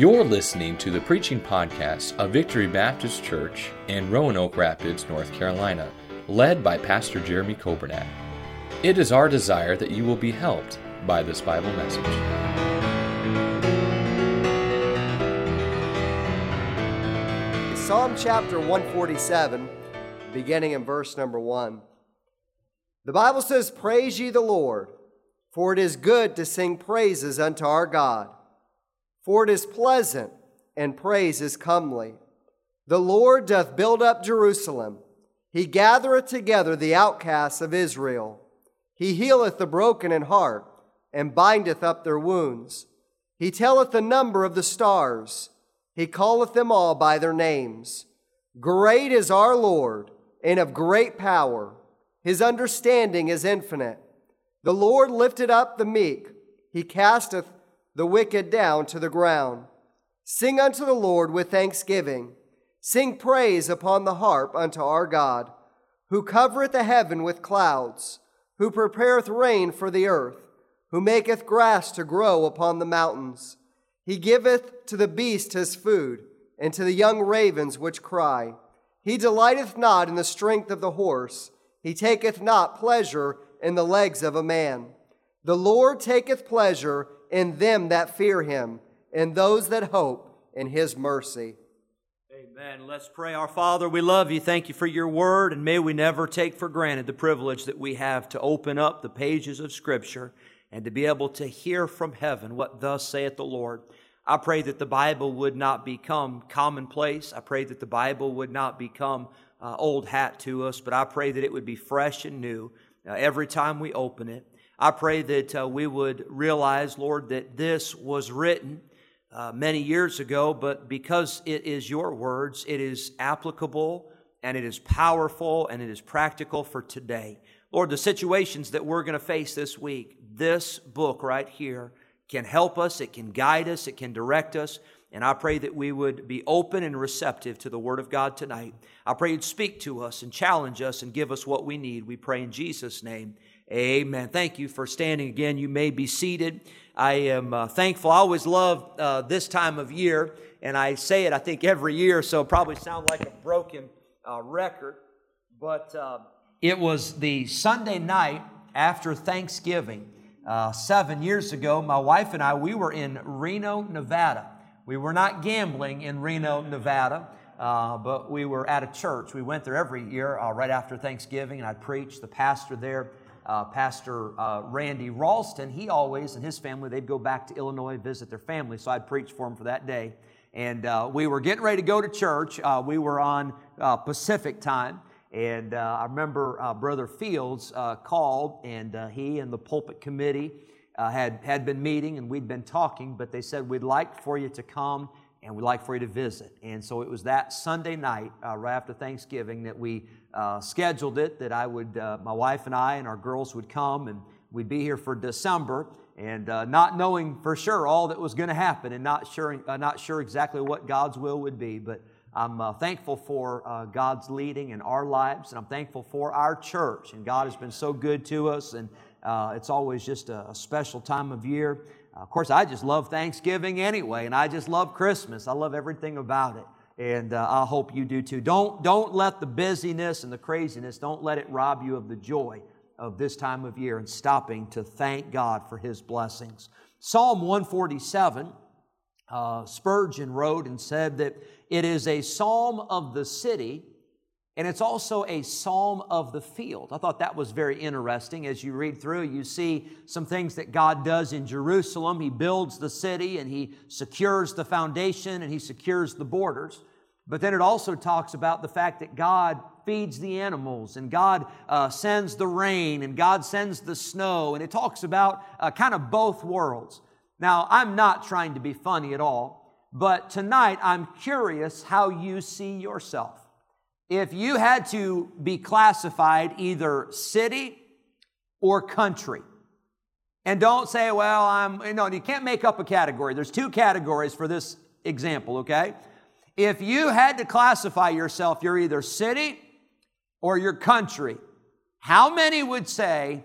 You're listening to the preaching podcast of Victory Baptist Church in Roanoke Rapids, North Carolina, led by Pastor Jeremy Kobernack. It is our desire that you will be helped by this Bible message. Psalm chapter 147, beginning in verse number 1. The Bible says, "Praise ye the Lord, for it is good to sing praises unto our God. For it is pleasant, and praise is comely. The Lord doth build up Jerusalem. He gathereth together the outcasts of Israel. He healeth the broken in heart, and bindeth up their wounds. He telleth the number of the stars. He calleth them all by their names. Great is our Lord, and of great power. His understanding is infinite. The Lord lifted up the meek. He casteth the wicked down to the ground. Sing unto the Lord with thanksgiving. Sing praise upon the harp unto our God, who covereth the heaven with clouds, who prepareth rain for the earth, who maketh grass to grow upon the mountains. He giveth to the beast his food, and to the young ravens which cry. He delighteth not in the strength of the horse. He taketh not pleasure in the legs of a man. The Lord taketh pleasure in them that fear him, and those that hope in his mercy." Amen. Let's pray. Our Father, we love you. Thank you for your word, and may we never take for granted the privilege that we have to open up the pages of Scripture and to be able to hear from heaven what thus saith the Lord. I pray that the Bible would not become commonplace. I pray that the Bible would not become old hat to us, but I pray that it would be fresh and new every time we open it. I pray that we would realize, Lord, that this was written many years ago, but because it is your words, it is applicable and it is powerful and it is practical for today. Lord, the situations that we're going to face this week, this book right here can help us, it can guide us, it can direct us, and I pray that we would be open and receptive to the Word of God tonight. I pray you'd speak to us and challenge us and give us what we need. We pray in Jesus' name. Amen. Thank you for standing again. You may be seated. I am thankful. I always love this time of year, and I say it, I think, every year, so it probably sounds like a broken record, but it was the Sunday night after Thanksgiving. 7 years ago, my wife and I, we were in Reno, Nevada. We were not gambling in Reno, Nevada. But we were at a church. We went there every year right after Thanksgiving, and I preached. The pastor there, Pastor Randy Ralston, he always, and his family, they'd go back to Illinois and visit their family, so I'd preach for him for that day. And we were getting ready to go to church. We were on Pacific time, and I remember Brother Fields called, and he and the pulpit committee had been meeting, and we'd been talking, but they said, "We'd like for you to come, and we'd like for you to visit." And so it was that Sunday night, right after Thanksgiving, that we scheduled it, that I would, my wife and I and our girls would come, and we'd be here for December, and not knowing for sure all that was going to happen, and not sure exactly what God's will would be. But I'm thankful for God's leading in our lives, and I'm thankful for our church, and God has been so good to us, and it's always just a special time of year. Of course, I just love Thanksgiving anyway, and I just love Christmas. I love everything about it, and I hope you do too. Don't let the busyness and the craziness, don't let it rob you of the joy of this time of year and stopping to thank God for His blessings. Psalm 147, Spurgeon wrote and said that it is a psalm of the city, and it's also a psalm of the field. I thought that was very interesting. As you read through, you see some things that God does in Jerusalem. He builds the city, and He secures the foundation, and He secures the borders. But then it also talks about the fact that God feeds the animals, and God sends the rain, and God sends the snow. And it talks about kind of both worlds. Now, I'm not trying to be funny at all, but tonight I'm curious how you see yourself. If you had to be classified either city or country, and don't say, well, you can't make up a category. There's two categories for this example, okay? If you had to classify yourself, you're either city or you're country. How many would say,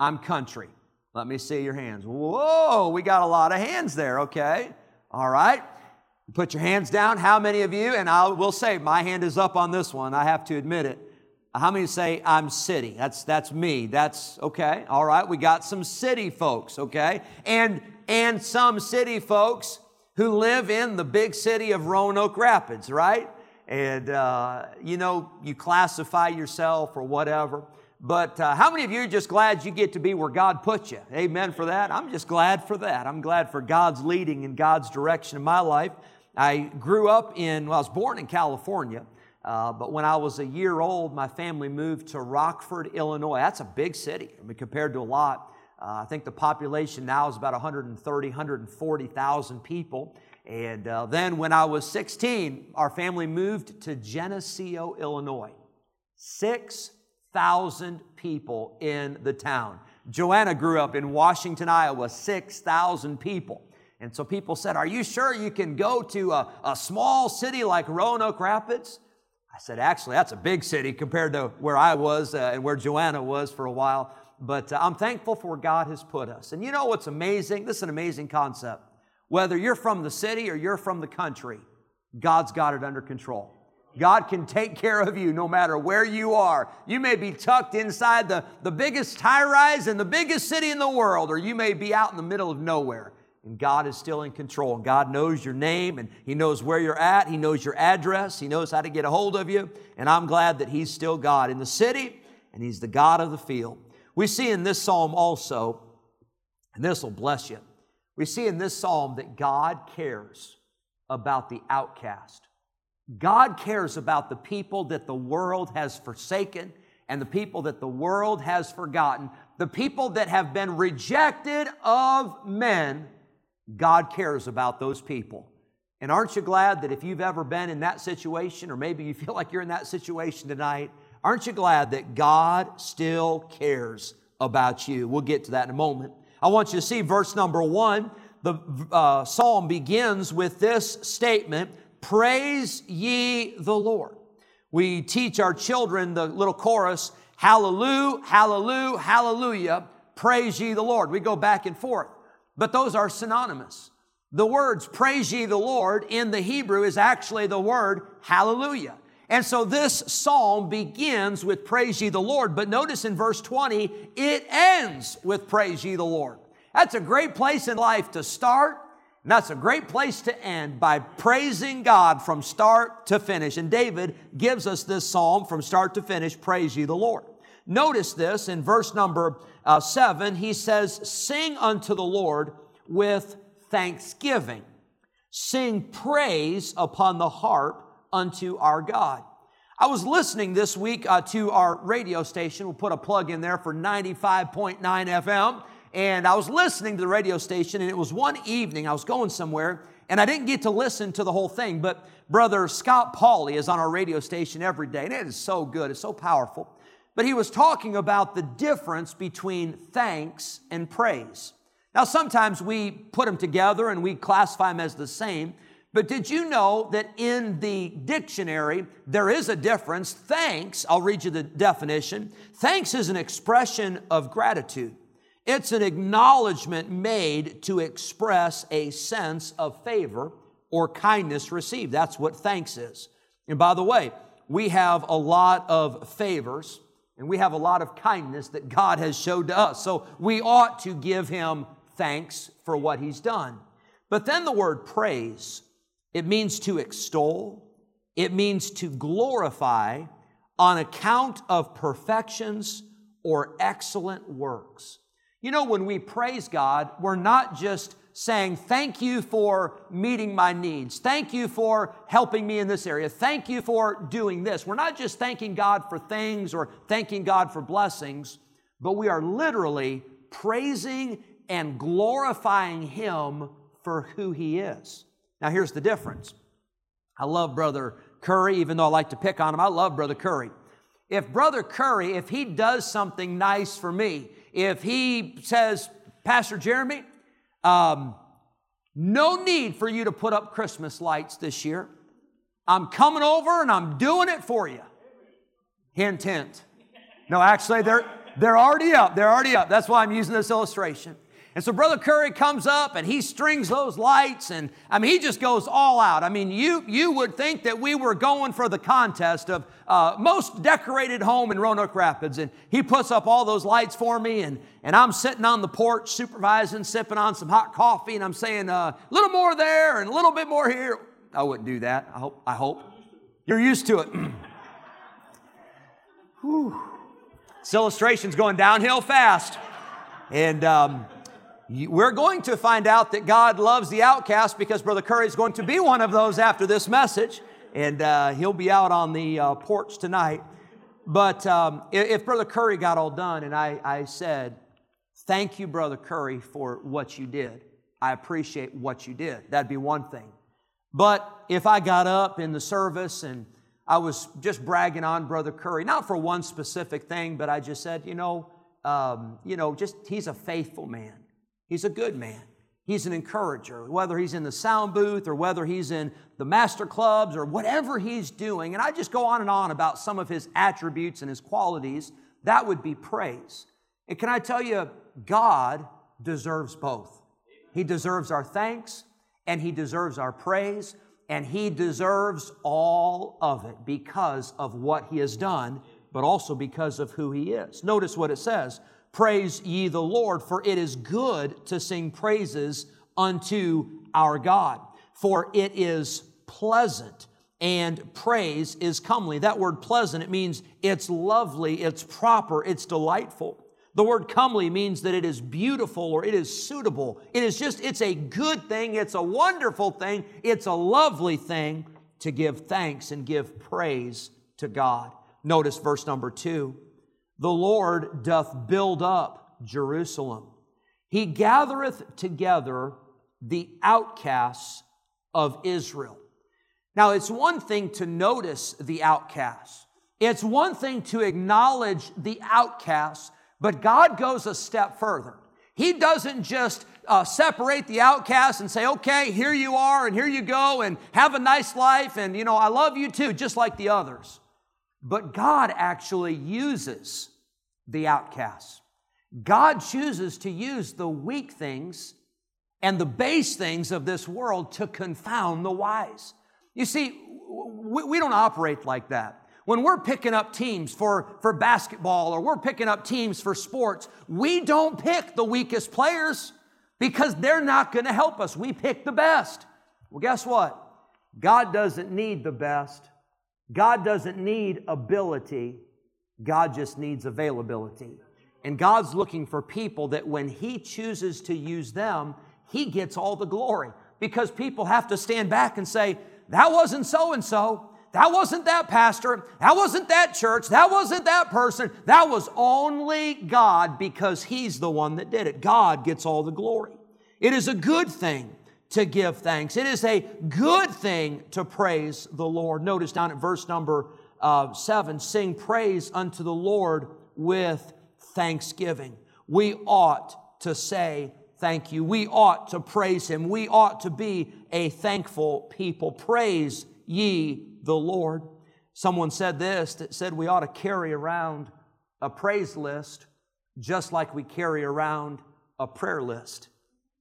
I'm country? Let me see your hands. Whoa, we got a lot of hands there, okay? All right. Put your hands down. How many of you, and I will say, my hand is up on this one. I have to admit it. How many say, I'm city? That's me. That's, okay, all right. We got some city folks, okay? And some city folks who live in the big city of Roanoke Rapids, right? And, you know, you classify yourself or whatever. But how many of you are just glad you get to be where God put you? Amen for that. I'm just glad for that. I'm glad for God's leading and God's direction in my life. I grew up in, well, I was born in California, but when I was a year old, my family moved to Rockford, Illinois. That's a big city, I mean, compared to a lot. I think the population now is about 140,000 people. And then when I was 16, our family moved to Geneseo, Illinois. 6,000 people in the town. Joanna grew up in Washington, Iowa, 6,000 people. And so people said, are you sure you can go to a small city like Roanoke Rapids? I said, actually, that's a big city compared to where I was and where Joanna was for a while. But I'm thankful for where God has put us. And you know what's amazing? This is an amazing concept. Whether you're from the city or you're from the country, God's got it under control. God can take care of you no matter where you are. You may be tucked inside the biggest high-rise in the biggest city in the world, or you may be out in the middle of nowhere, and God is still in control. God knows your name, and He knows where you're at. He knows your address. He knows how to get a hold of you, and I'm glad that He's still God in the city, and He's the God of the field. We see in this psalm also, and this will bless you, we see in this psalm that God cares about the outcast. God cares about the people that the world has forsaken and the people that the world has forgotten. The people that have been rejected of men, God cares about those people. And aren't you glad that if you've ever been in that situation, or maybe you feel like you're in that situation tonight, aren't you glad that God still cares about you? We'll get to that in a moment. I want you to see verse number 1. The psalm begins with this statement, praise ye the Lord. We teach our children the little chorus, hallelujah, hallelujah, hallelujah, praise ye the Lord. We go back and forth, but those are synonymous. The words praise ye the Lord in the Hebrew is actually the word hallelujah. And so this psalm begins with praise ye the Lord, but notice in verse 20, it ends with praise ye the Lord. That's a great place in life to start. And that's a great place to end, by praising God from start to finish. And David gives us this psalm from start to finish, praise ye the Lord. Notice this in verse number 7, he says, sing unto the Lord with thanksgiving. Sing praise upon the harp unto our God. I was listening this week to our radio station. We'll put a plug in there for 95.9 FM. And I was listening to the radio station, and it was one evening. I was going somewhere, and I didn't get to listen to the whole thing. But Brother Scott Pauley is on our radio station every day, and it is so good. It's so powerful. But he was talking about the difference between thanks and praise. Now, sometimes we put them together, and we classify them as the same. But did you know that in the dictionary, there is a difference? Thanks, I'll read you the definition. Thanks is an expression of gratitude. It's an acknowledgment made to express a sense of favor or kindness received. That's what thanks is. And by the way, we have a lot of favors and we have a lot of kindness that God has showed to us. So we ought to give Him thanks for what He's done. But then the word praise, it means to extol. It means to glorify on account of perfections or excellent works. You know, when we praise God, we're not just saying, thank you for meeting my needs. Thank you for helping me in this area. Thank you for doing this. We're not just thanking God for things or thanking God for blessings, but we are literally praising and glorifying Him for who He is. Now, here's the difference. I love Brother Curry, even though I like to pick on him. I love Brother Curry. If Brother Curry, if he does something nice for me, if he says, Pastor Jeremy, no need for you to put up Christmas lights this year. I'm coming over and I'm doing it for you. Hint, hint. No, actually, they're already up. That's why I'm using this illustration. And so Brother Curry comes up and he strings those lights, and I mean, he just goes all out. I mean, you would think that we were going for the contest of most decorated home in Roanoke Rapids, and he puts up all those lights for me, and I'm sitting on the porch supervising, sipping on some hot coffee, and I'm saying a little more there and a little bit more here. I wouldn't do that. I hope. You're used to it. Whew. This illustration's going downhill fast. And we're going to find out that God loves the outcast, because Brother Curry's going to be one of those after this message. And he'll be out on the porch tonight. But if Brother Curry got all done and I said, thank you, Brother Curry, for what you did. I appreciate what you did. That'd be one thing. But if I got up in the service and I was just bragging on Brother Curry, not for one specific thing, but I just said, he's a faithful man. He's a good man. He's an encourager, whether he's in the sound booth or whether he's in the master clubs or whatever he's doing. And I just go on and on about some of his attributes and his qualities. That would be praise. And can I tell you, God deserves both. He deserves our thanks, and He deserves our praise, and He deserves all of it because of what He has done, but also because of who He is. Notice what it says, praise ye the Lord, for it is good to sing praises unto our God, for it is pleasant, and praise is comely. That word pleasant, it means it's lovely, it's proper, it's delightful. The word comely means that it is beautiful or it is suitable. It is just, it's a good thing. It's a wonderful thing. It's a lovely thing to give thanks and give praise to God. Notice verse number 2. The Lord doth build up Jerusalem. He gathereth together the outcasts of Israel. Now, it's one thing to notice the outcasts. It's one thing to acknowledge the outcasts. But God goes a step further. He doesn't just separate the outcasts and say, okay, here you are and here you go and have a nice life and, I love you too, just like the others. But God actually uses the outcasts. God chooses to use the weak things and the base things of this world to confound the wise. You see, we don't operate like that. When we're picking up teams for basketball or we're picking up teams for sports, we don't pick the weakest players because they're not going to help us. We pick the best. Well, guess what? God doesn't need the best. God doesn't need ability. God just needs availability. And God's looking for people that when He chooses to use them, He gets all the glory, because people have to stand back and say, that wasn't so-and-so. That wasn't that pastor. That wasn't that church. That wasn't that person. That was only God, because He's the one that did it. God gets all the glory. It is a good thing to give thanks. It is a good thing to praise the Lord. Notice down at verse number 7, sing praise unto the Lord with thanksgiving. We ought to say thank you. We ought to praise Him. We ought to be a thankful people. Praise ye the Lord. Someone said this, that said we ought to carry around a praise list just like we carry around a prayer list.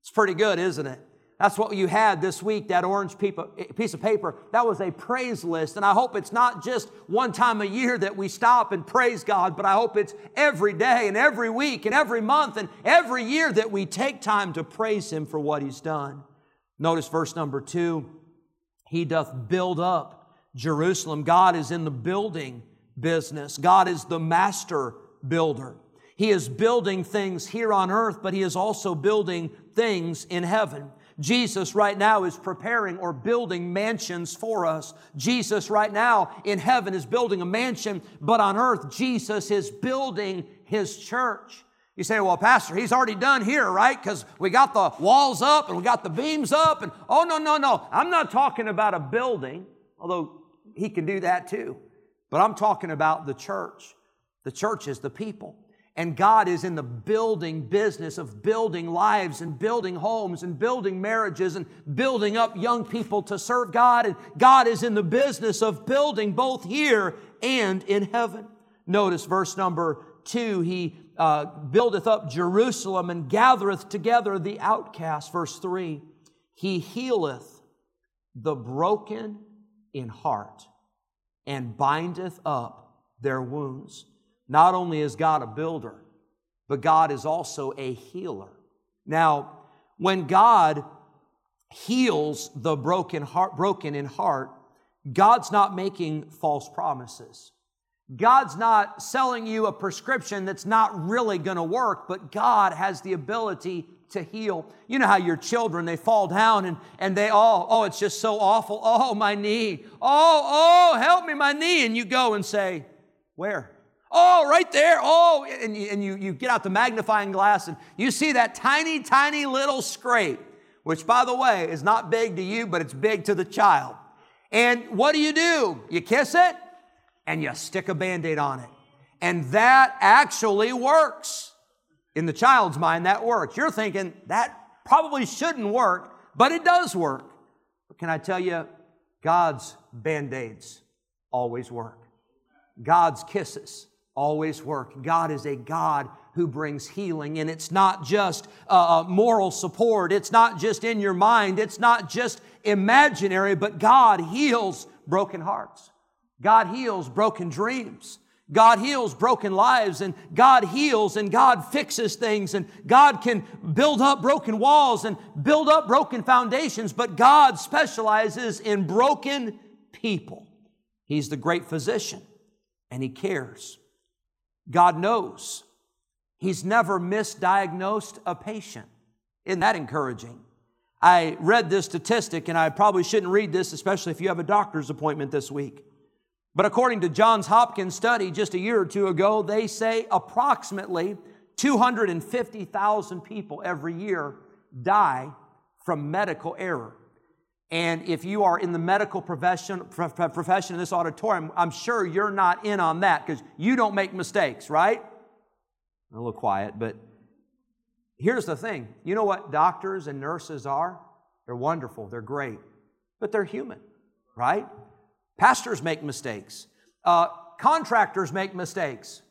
It's pretty good, isn't it? That's what you had this week, that orange piece of paper. That was a praise list, and I hope it's not just one time a year that we stop and praise God, but I hope it's every day and every week and every month and every year that we take time to praise Him for what He's done. Notice verse number 2, He doth build up Jerusalem. God is in the building business. God is the master builder. He is building things here on earth, but He is also building things in heaven. Jesus right now is preparing or building mansions for us. Jesus right now in heaven is building a mansion, but on earth, Jesus is building His church. You say, well, Pastor, He's already done here, right? Because we got the walls up and we got the beams up. And oh, no. I'm not talking about a building, although He can do that too. But I'm talking about the church. The church is the people. And God is in the building business of building lives and building homes and building marriages and building up young people to serve God. And God is in the business of building both here and in heaven. Notice verse number 2, He buildeth up Jerusalem and gathereth together the outcast. Verse 3, He healeth the broken in heart and bindeth up their wounds. Not only is God a builder, but God is also a healer. Now, when God heals the broken in heart, God's not making false promises. God's not selling you a prescription that's not really going to work, but God has the ability to heal. You know how your children, they fall down and they, oh, it's just so awful. Oh, my knee. Oh, help me, my knee. And you go and say, where? Oh, right there. Oh, and you get out the magnifying glass and you see that tiny, tiny little scrape, which, by the way, is not big to you, but it's big to the child. And what do? You kiss it and you stick a Band-Aid on it. And that actually works. In the child's mind, that works. You're thinking, that probably shouldn't work, but it does work. But can I tell you, God's Band-Aids always work. God's kisses always work. God is a God who brings healing, and it's not just moral support. It's not just in your mind. It's not just imaginary, but God heals broken hearts. God heals broken dreams. God heals broken lives, and God heals, and God fixes things, and God can build up broken walls and build up broken foundations, but God specializes in broken people. He's the great physician, and He cares. God knows. He's never misdiagnosed a patient. Isn't that encouraging? I read this statistic, and I probably shouldn't read this, especially if you have a doctor's appointment this week. But according to Johns Hopkins study just a year or two ago, they say approximately 250,000 people every year die from medical error. And if you are in the medical profession in this auditorium, I'm sure you're not in on that because you don't make mistakes, right? A little quiet, but here's the thing. You know what doctors and nurses are? They're wonderful. They're great. But they're human, right? Pastors make mistakes. Contractors make mistakes.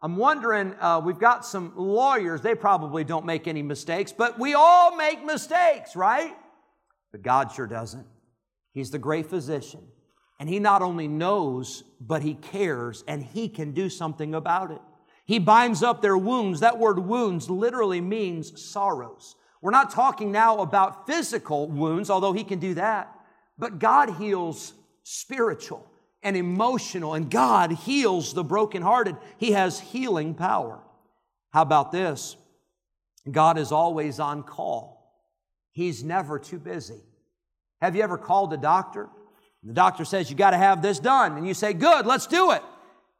I'm wondering, we've got some lawyers. They probably don't make any mistakes, but we all make mistakes, right? But God sure doesn't. He's the great physician. And He not only knows, but He cares, and He can do something about it. He binds up their wounds. That word wounds literally means sorrows. We're not talking now about physical wounds, although He can do that. But God heals spiritual and emotional, and God heals the brokenhearted. He has healing power. How about this? God is always on call. He's never too busy. Have you ever called a doctor? The doctor says, you got to have this done. And you say, good, let's do it.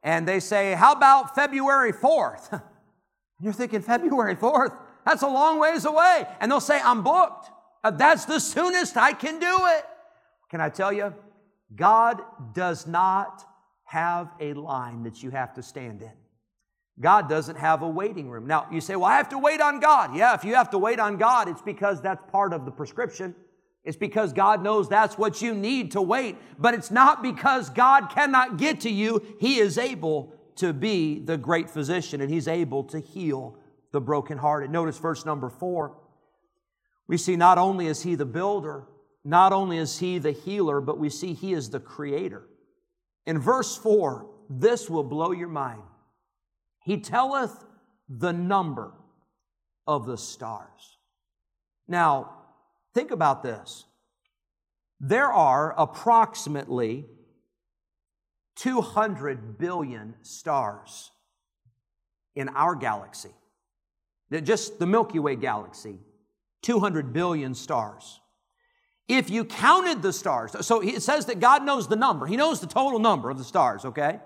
And they say, how about February 4th? And you're thinking, February 4th? That's a long ways away. And they'll say, I'm booked. That's the soonest I can do it. Can I tell you? God does not have a line that you have to stand in. God doesn't have a waiting room. Now, you say, well, I have to wait on God. Yeah, if you have to wait on God, it's because that's part of the prescription. It's because God knows that's what you need to wait. But it's not because God cannot get to you. He is able to be the great physician, and He's able to heal the brokenhearted. Notice verse number 4. We see not only is He the builder, not only is He the healer, but we see He is the creator. In verse 4, this will blow your mind. He telleth the number of the stars. Now, think about this. There are approximately 200 billion stars in our galaxy. Just the Milky Way galaxy, 200 billion stars. If you counted the stars, so it says that God knows the number. He knows the total number of the stars, okay?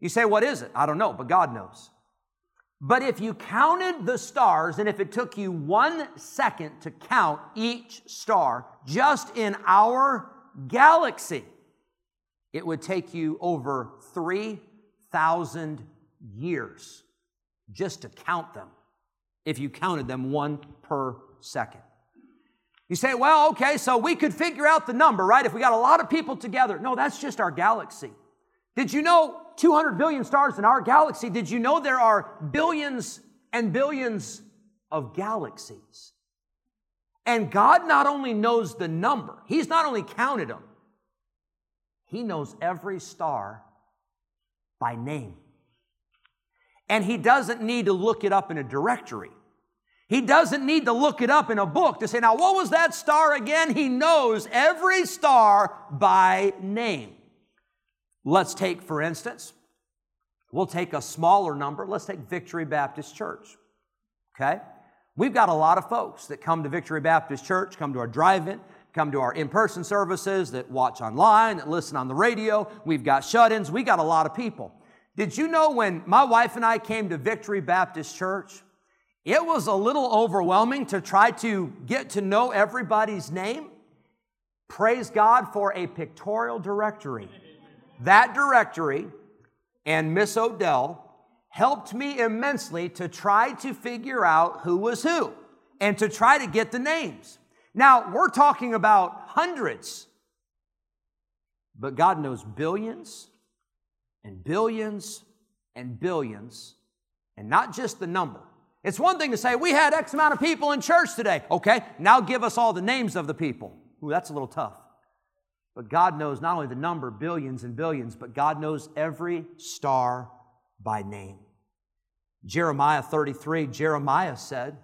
You say, what is it? I don't know, but God knows. But if you counted the stars, and if it took you 1 second to count each star just in our galaxy, it would take you over 3,000 years just to count them, if you counted them one per second. You say, well, okay, so we could figure out the number, right? If we got a lot of people together. No, that's just our galaxy. Did you know 200 billion stars in our galaxy. Did you know there are billions and billions of galaxies? And God not only knows the number, He's not only counted them, He knows every star by name. And He doesn't need to look it up in a directory. He doesn't need to look it up in a book to say, now what was that star again? He knows every star by name. Let's take, for instance, we'll take a smaller number. Let's take Victory Baptist Church, okay? We've got a lot of folks that come to Victory Baptist Church, come to our drive-in, come to our in-person services, that watch online, that listen on the radio. We've got shut-ins. We got a lot of people. Did you know when my wife and I came to Victory Baptist Church, it was a little overwhelming to try to get to know everybody's name? Praise God for a pictorial directory. That directory and Miss Odell helped me immensely to try to figure out who was who and to try to get the names. Now, we're talking about hundreds, but God knows billions and billions and billions, and not just the number. It's one thing to say, we had X amount of people in church today. Okay, now give us all the names of the people. Ooh, that's a little tough. But God knows not only the number, billions and billions, but God knows every star by name. Jeremiah 33, Jeremiah said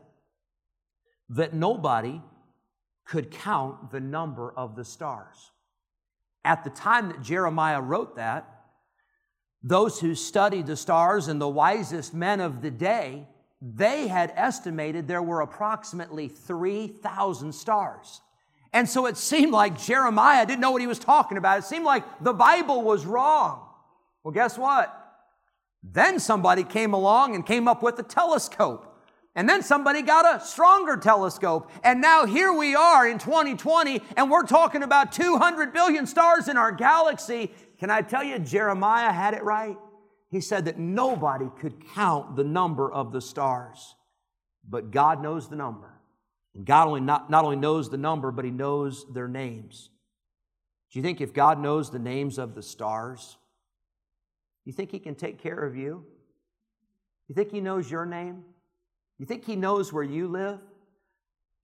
that nobody could count the number of the stars. At the time that Jeremiah wrote that, those who studied the stars and the wisest men of the day, they had estimated there were approximately 3,000 stars. And so it seemed like Jeremiah didn't know what he was talking about. It seemed like the Bible was wrong. Well, guess what? Then somebody came along and came up with a telescope. And then somebody got a stronger telescope. And now here we are in 2020, and we're talking about 200 billion stars in our galaxy. Can I tell you, Jeremiah had it right? He said that nobody could count the number of the stars, but God knows the number. And God only not only knows the number, but He knows their names. Do you think if God knows the names of the stars, you think He can take care of you? You think He knows your name? You think He knows where you live?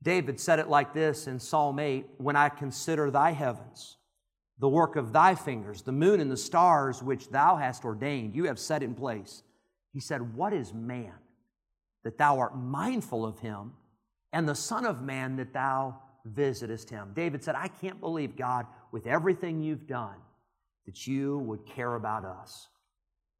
David said it like this in Psalm 8, when I consider thy heavens, the work of thy fingers, the moon and the stars which thou hast ordained, you have set in place. He said, what is man that thou art mindful of him, and the son of man that thou visitest him? David said, I can't believe, God, with everything you've done, that you would care about us.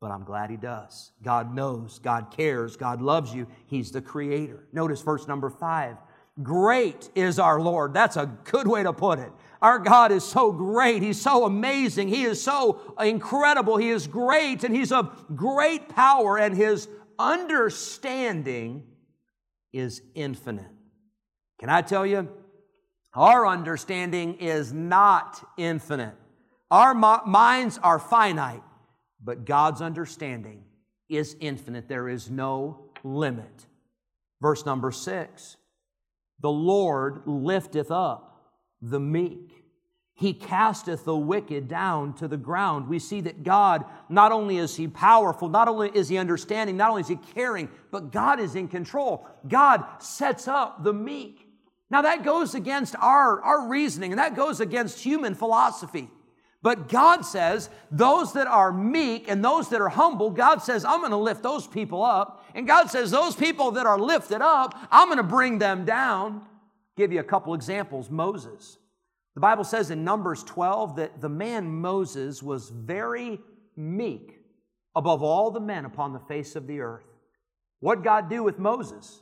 But I'm glad He does. God knows, God cares, God loves you. He's the Creator. Notice verse number 5. Great is our Lord. That's a good way to put it. Our God is so great. He's so amazing. He is so incredible. He is great, and He's of great power, and His understanding is infinite. Can I tell you? Our understanding is not infinite. Our minds are finite. But God's understanding is infinite. There is no limit. Verse number 6, the Lord lifteth up the meek. He casteth the wicked down to the ground. We see that God, not only is He powerful, not only is He understanding, not only is He caring, but God is in control. God sets up the meek. Now that goes against our reasoning, and that goes against human philosophy. But God says, those that are meek and those that are humble, God says, I'm going to lift those people up. And God says, those people that are lifted up, I'm going to bring them down. Give you a couple examples. Moses. The Bible says in Numbers 12 that the man Moses was very meek above all the men upon the face of the earth. What did God do with Moses?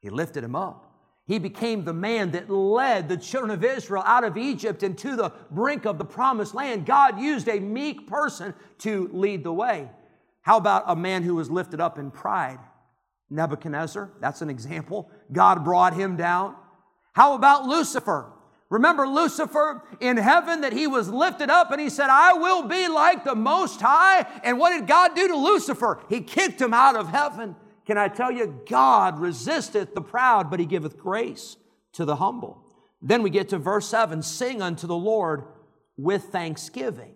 He lifted him up. He became the man that led the children of Israel out of Egypt and to the brink of the promised land. God used a meek person to lead the way. How about a man who was lifted up in pride? Nebuchadnezzar, that's an example. God brought him down. How about Lucifer? Remember Lucifer in heaven, that he was lifted up and he said, I will be like the Most High. And what did God do to Lucifer? He kicked him out of heaven. Can I tell you, God resisteth the proud, but He giveth grace to the humble. Then we get to verse 7, sing unto the Lord with thanksgiving.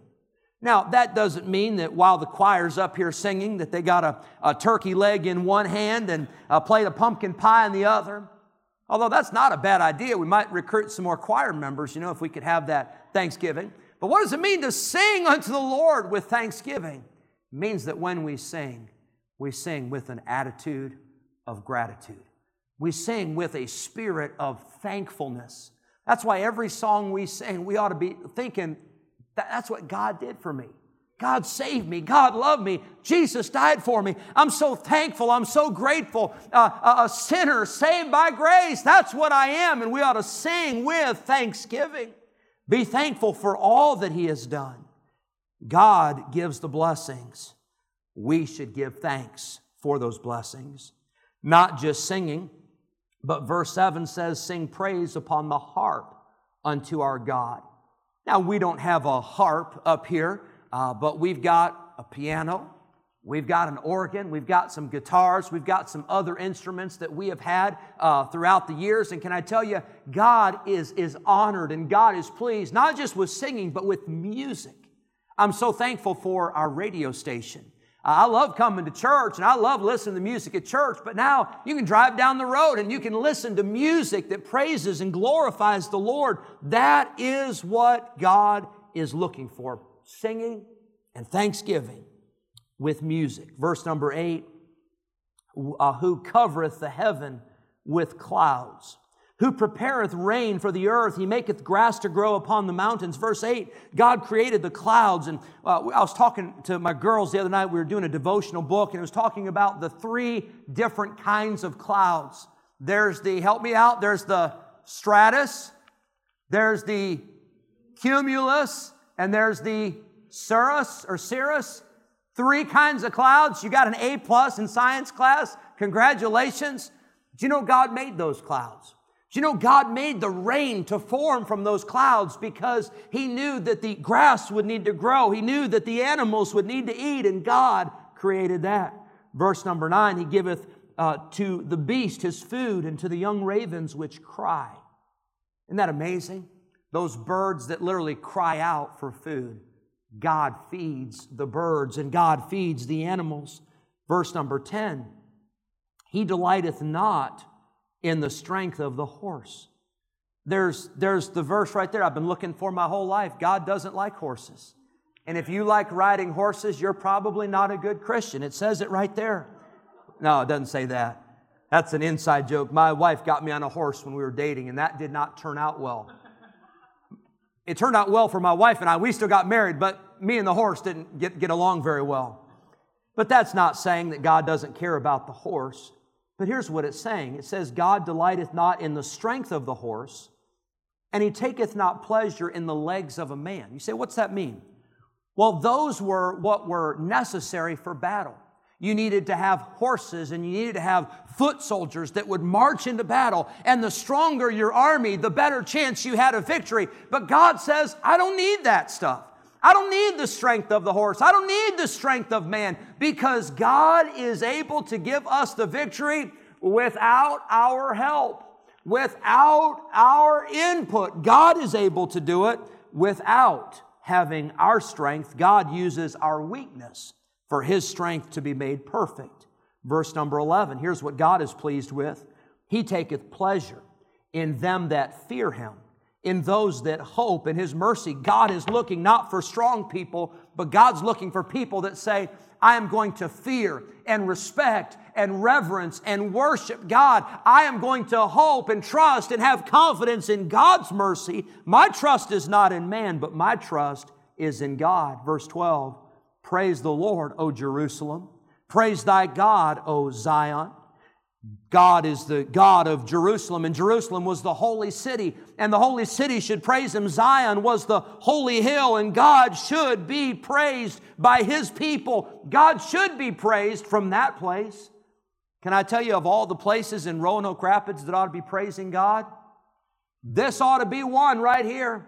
Now, that doesn't mean that while the choir's up here singing that they got a turkey leg in one hand and a plate of pumpkin pie in the other. Although that's not a bad idea. We might recruit some more choir members, you know, if we could have that Thanksgiving. But what does it mean to sing unto the Lord with thanksgiving? It means that when we sing with an attitude of gratitude. We sing with a spirit of thankfulness. That's why every song we sing, we ought to be thinking, that's what God did for me. God saved me. God loved me. Jesus died for me. I'm so thankful. I'm so grateful. A sinner saved by grace. That's what I am. And we ought to sing with thanksgiving. Be thankful for all that He has done. God gives the blessings. We should give thanks for those blessings. Not just singing, but verse 7 says, sing praise upon the harp unto our God. Now, we don't have a harp up here, but we've got a piano, we've got an organ, we've got some guitars, we've got some other instruments that we have had throughout the years. And can I tell you, God is honored and God is pleased, not just with singing, but with music. I'm so thankful for our radio station. I love coming to church and I love listening to music at church, but now you can drive down the road and you can listen to music that praises and glorifies the Lord. That is what God is looking for, singing and thanksgiving with music. Verse number 8, who covereth the heaven with clouds, who prepareth rain for the earth, He maketh grass to grow upon the mountains. Verse 8, God created the clouds. And I was talking to my girls the other night. We were doing a devotional book, and it was talking about the three different kinds of clouds. There's the, help me out, there's the stratus, there's the cumulus, and there's the cirrus or cirrus. Three kinds of clouds. You got an A+ in science class. Congratulations. Do you know God made those clouds? Do you know God made the rain to form from those clouds because He knew that the grass would need to grow. He knew that the animals would need to eat, and God created that. Verse number 9, He giveth to the beast his food and to the young ravens which cry. Isn't that amazing? Those birds that literally cry out for food. God feeds the birds and God feeds the animals. Verse number 10, He delighteth not in the strength of the horse. There's the verse right there I've been looking for my whole life. God doesn't like horses. And if you like riding horses, you're probably not a good Christian. It says it right there. No, it doesn't say that. That's an inside joke. My wife got me on a horse when we were dating, and that did not turn out well. It turned out well for my wife and I. We still got married, but me and the horse didn't get along very well. But that's not saying that God doesn't care about the horse. But here's what it's saying. It says, God delighteth not in the strength of the horse, and He taketh not pleasure in the legs of a man. You say, what's that mean? Well, those were what were necessary for battle. You needed to have horses, and you needed to have foot soldiers that would march into battle. And the stronger your army, the better chance you had of victory. But God says, I don't need that stuff. I don't need the strength of the horse. I don't need the strength of man, because God is able to give us the victory without our help, without our input. God is able to do it without having our strength. God uses our weakness for His strength to be made perfect. Verse number 11, here's what God is pleased with. He taketh pleasure in them that fear Him, in those that hope in His mercy. God is looking not for strong people, but God's looking for people that say, I am going to fear and respect and reverence and worship God. I am going to hope and trust and have confidence in God's mercy. My trust is not in man, but my trust is in God. Verse 12, praise the Lord, O Jerusalem. Praise thy God, O Zion. God is the God of Jerusalem, and Jerusalem was the holy city, and the holy city should praise Him. Zion was the holy hill, and God should be praised by His people. God should be praised from that place. Can I tell you, of all the places in Roanoke Rapids that ought to be praising God, this ought to be one right here.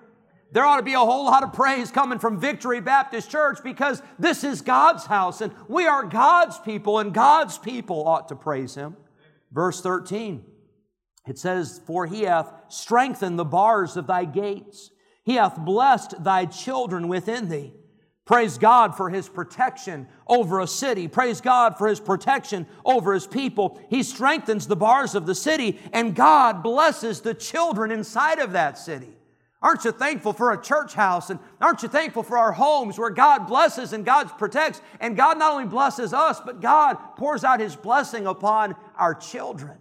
There ought to be a whole lot of praise coming from Victory Baptist Church, because this is God's house, and we are God's people, and God's people ought to praise Him. Verse 13, it says, for He hath strengthened the bars of thy gates. He hath blessed thy children within thee. Praise God for His protection over a city. Praise God for His protection over His people. He strengthens the bars of the city, and God blesses the children inside of that city. Aren't you thankful for a church house? And aren't you thankful for our homes where God blesses and God protects? And God not only blesses us, but God pours out His blessing upon our children.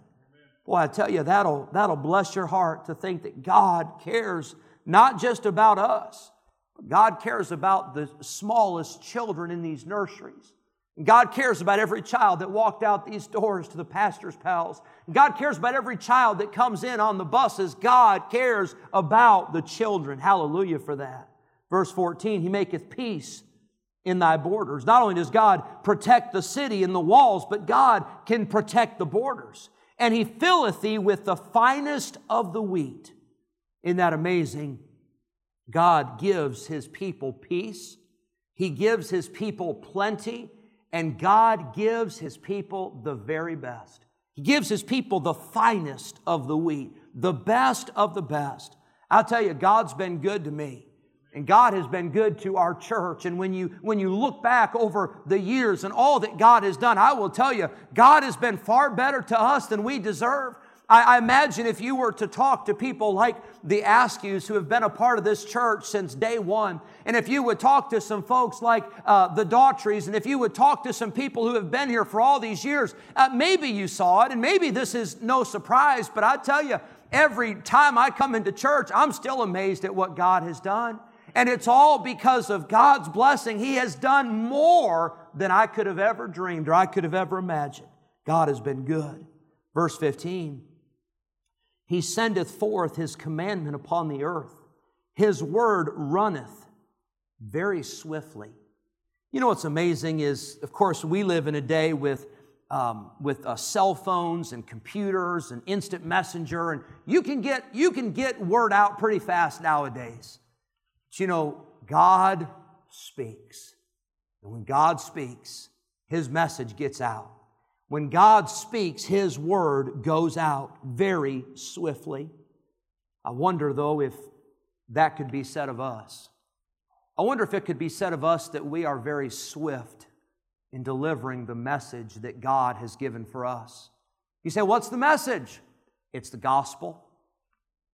Boy, I tell you, that'll bless your heart to think that God cares not just about us, God cares about the smallest children in these nurseries. God cares about every child that walked out these doors to the pastor's pals. God cares about every child that comes in on the buses. God cares about the children. Hallelujah for that. Verse 14, He maketh peace in thy borders. Not only does God protect the city and the walls, but God can protect the borders. And He filleth thee with the finest of the wheat. Isn't that amazing? God gives His people peace. He gives His people plenty. And God gives His people the very best. He gives His people the finest of the wheat, the best of the best. I'll tell you, God's been good to me. And God has been good to our church. And when you look back over the years and all that God has done, I will tell you, God has been far better to us than we deserve. I imagine if you were to talk to people like the Askews who have been a part of this church since day one, and if you would talk to some folks like the Daughtrys, and if you would talk to some people who have been here for all these years, maybe you saw it, and maybe this is no surprise, but I tell you, every time I come into church, I'm still amazed at what God has done. And it's all because of God's blessing. He has done more than I could have ever dreamed or I could have ever imagined. God has been good. Verse 15, He sendeth forth His commandment upon the earth. His word runneth very swiftly. You know what's amazing is, of course, we live in a day with cell phones and computers and instant messenger, and you can get word out pretty fast nowadays. But you know, God speaks. And when God speaks, His message gets out. When God speaks, His word goes out very swiftly. I wonder, though, if that could be said of us. I wonder if it could be said of us that we are very swift in delivering the message that God has given for us. You say, what's the message? It's the gospel.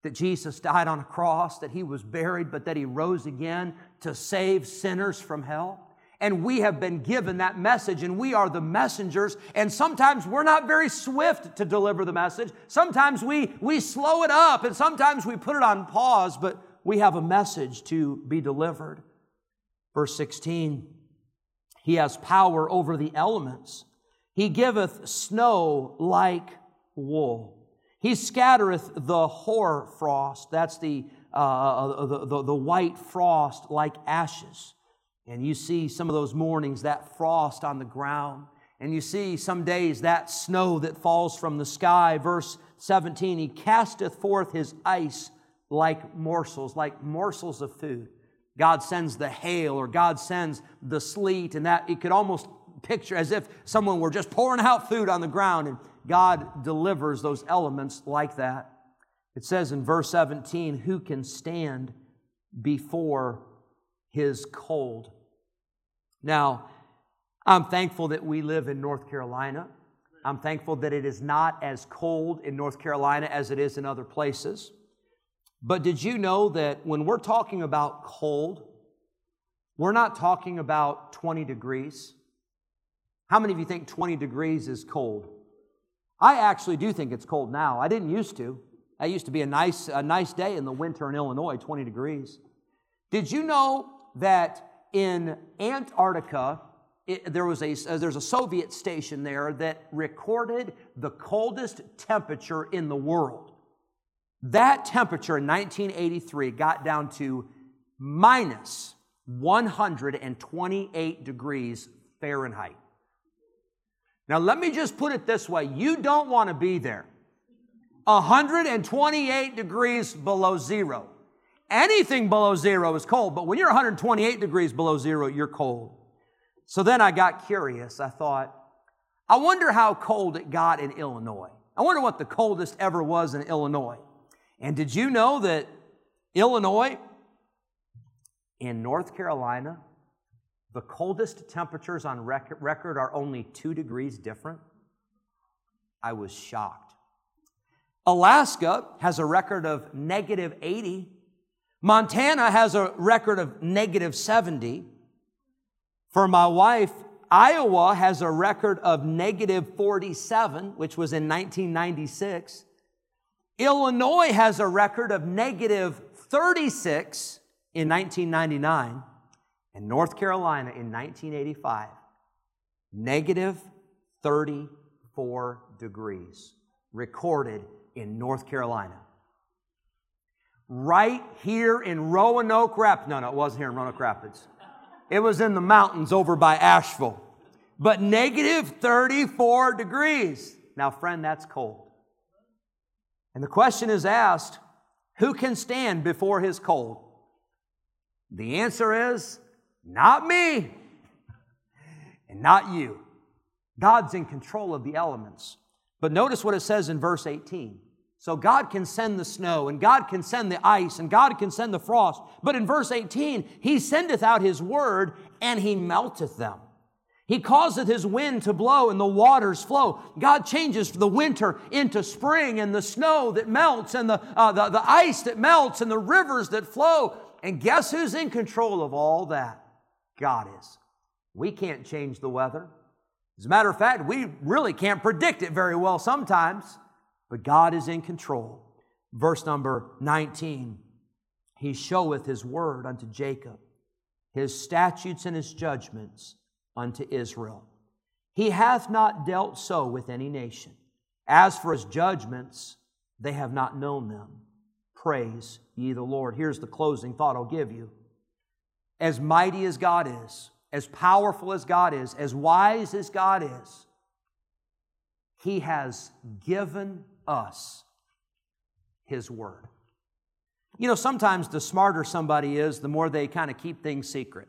That Jesus died on a cross, that He was buried, but that He rose again to save sinners from hell. And we have been given that message, and we are the messengers. And sometimes we're not very swift to deliver the message. Sometimes we slow it up, and sometimes we put it on pause, but we have a message to be delivered. Verse 16, He has power over the elements. He giveth snow like wool. He scattereth the hoarfrost. That's the white frost like ashes. And you see some of those mornings, that frost on the ground. And you see some days that snow that falls from the sky. Verse 17, He casteth forth His ice like morsels of food. God sends the hail, or God sends the sleet, and that it could almost picture as if someone were just pouring out food on the ground, and God delivers those elements like that. It says in verse 17, who can stand before His cold. Now, I'm thankful that we live in North Carolina. I'm thankful that it is not as cold in North Carolina as it is in other places. But did you know that when we're talking about cold, we're not talking about 20 degrees? How many of you think 20 degrees is cold? I actually do think it's cold now. I didn't used to. That used to be a nice day in the winter in Illinois, 20 degrees. Did you know that in Antarctica, there's a Soviet station there that recorded the coldest temperature in the world? That temperature in 1983 got down to minus 128 degrees Fahrenheit. Now, let me just put it this way. You don't want to be there. 128 degrees below zero. Anything below zero is cold, but when you're 128 degrees below zero, you're cold. So then I got curious. I thought, I wonder how cold it got in Illinois. I wonder what the coldest ever was in Illinois. And did you know that Illinois and North Carolina The coldest temperatures on record are only 2 degrees different. I was shocked. Alaska has a record of negative 80. Montana has a record of negative 70. For my wife, Iowa has a record of negative 47, which was in 1996. Illinois has a record of negative 36 in 1999. And North Carolina in 1985, negative 34 degrees recorded in North Carolina. Right here in Roanoke Rapids. No, it wasn't here in Roanoke Rapids. It was in the mountains over by Asheville. But negative 34 degrees. Now, friend, that's cold. And the question is asked, who can stand before his cold? The answer is, not me and not you. God's in control of the elements. But notice what it says in verse 18. So God can send the snow, and God can send the ice, and God can send the frost. But in verse 18, He sendeth out His word, and He melteth them. He causeth His wind to blow, and the waters flow. God changes the winter into spring, and the snow that melts, and the ice that melts, and the rivers that flow. And guess who's in control of all that? God is. We can't change the weather. As a matter of fact, we really can't predict it very well sometimes. But God is in control. Verse number 19. He showeth His word unto Jacob, His statutes and His judgments unto Israel. He hath not dealt so with any nation. As for His judgments, they have not known them. Praise ye the Lord. Here's the closing thought I'll give you. As mighty as God is, as powerful as God is, as wise as God is, He has given us His word. You know, sometimes the smarter somebody is, the more they kind of keep things secret.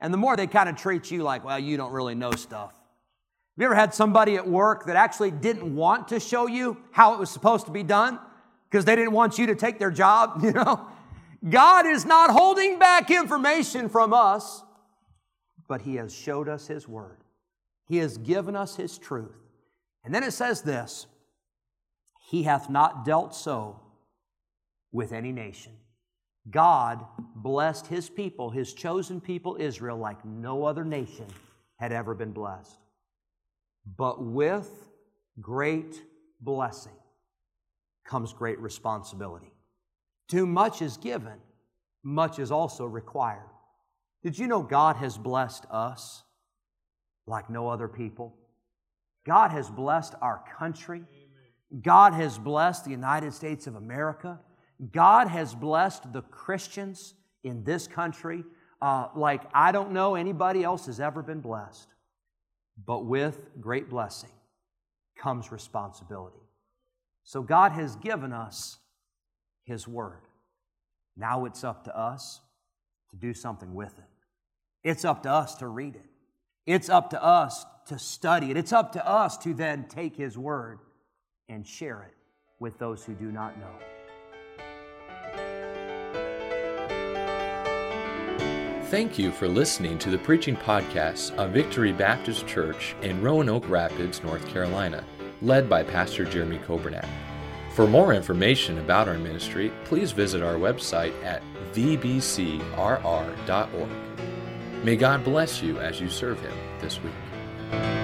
And the more they kind of treat you like, well, you don't really know stuff. Have you ever had somebody at work that actually didn't want to show you how it was supposed to be done? Because they didn't want you to take their job, you know. God is not holding back information from us, but He has showed us His word. He has given us His truth. And then it says this, He hath not dealt so with any nation. God blessed His people, His chosen people Israel, like no other nation had ever been blessed. But with great blessing comes great responsibility. Too much is given, much is also required. Did you know God has blessed us like no other people? God has blessed our country. God has blessed the United States of America. God has blessed the Christians in this country like I don't know anybody else has ever been blessed. But with great blessing comes responsibility. So God has given us His word. Now it's up to us to do something with it. It's up to us to read it. It's up to us to study it. It's up to us to then take His word and share it with those who do not know. Thank you for listening to the preaching podcast of Victory Baptist Church in Roanoke Rapids, North Carolina, led by Pastor Jeremy Kobernack. For more information about our ministry, please visit our website at vbcrr.org. May God bless you as you serve Him this week.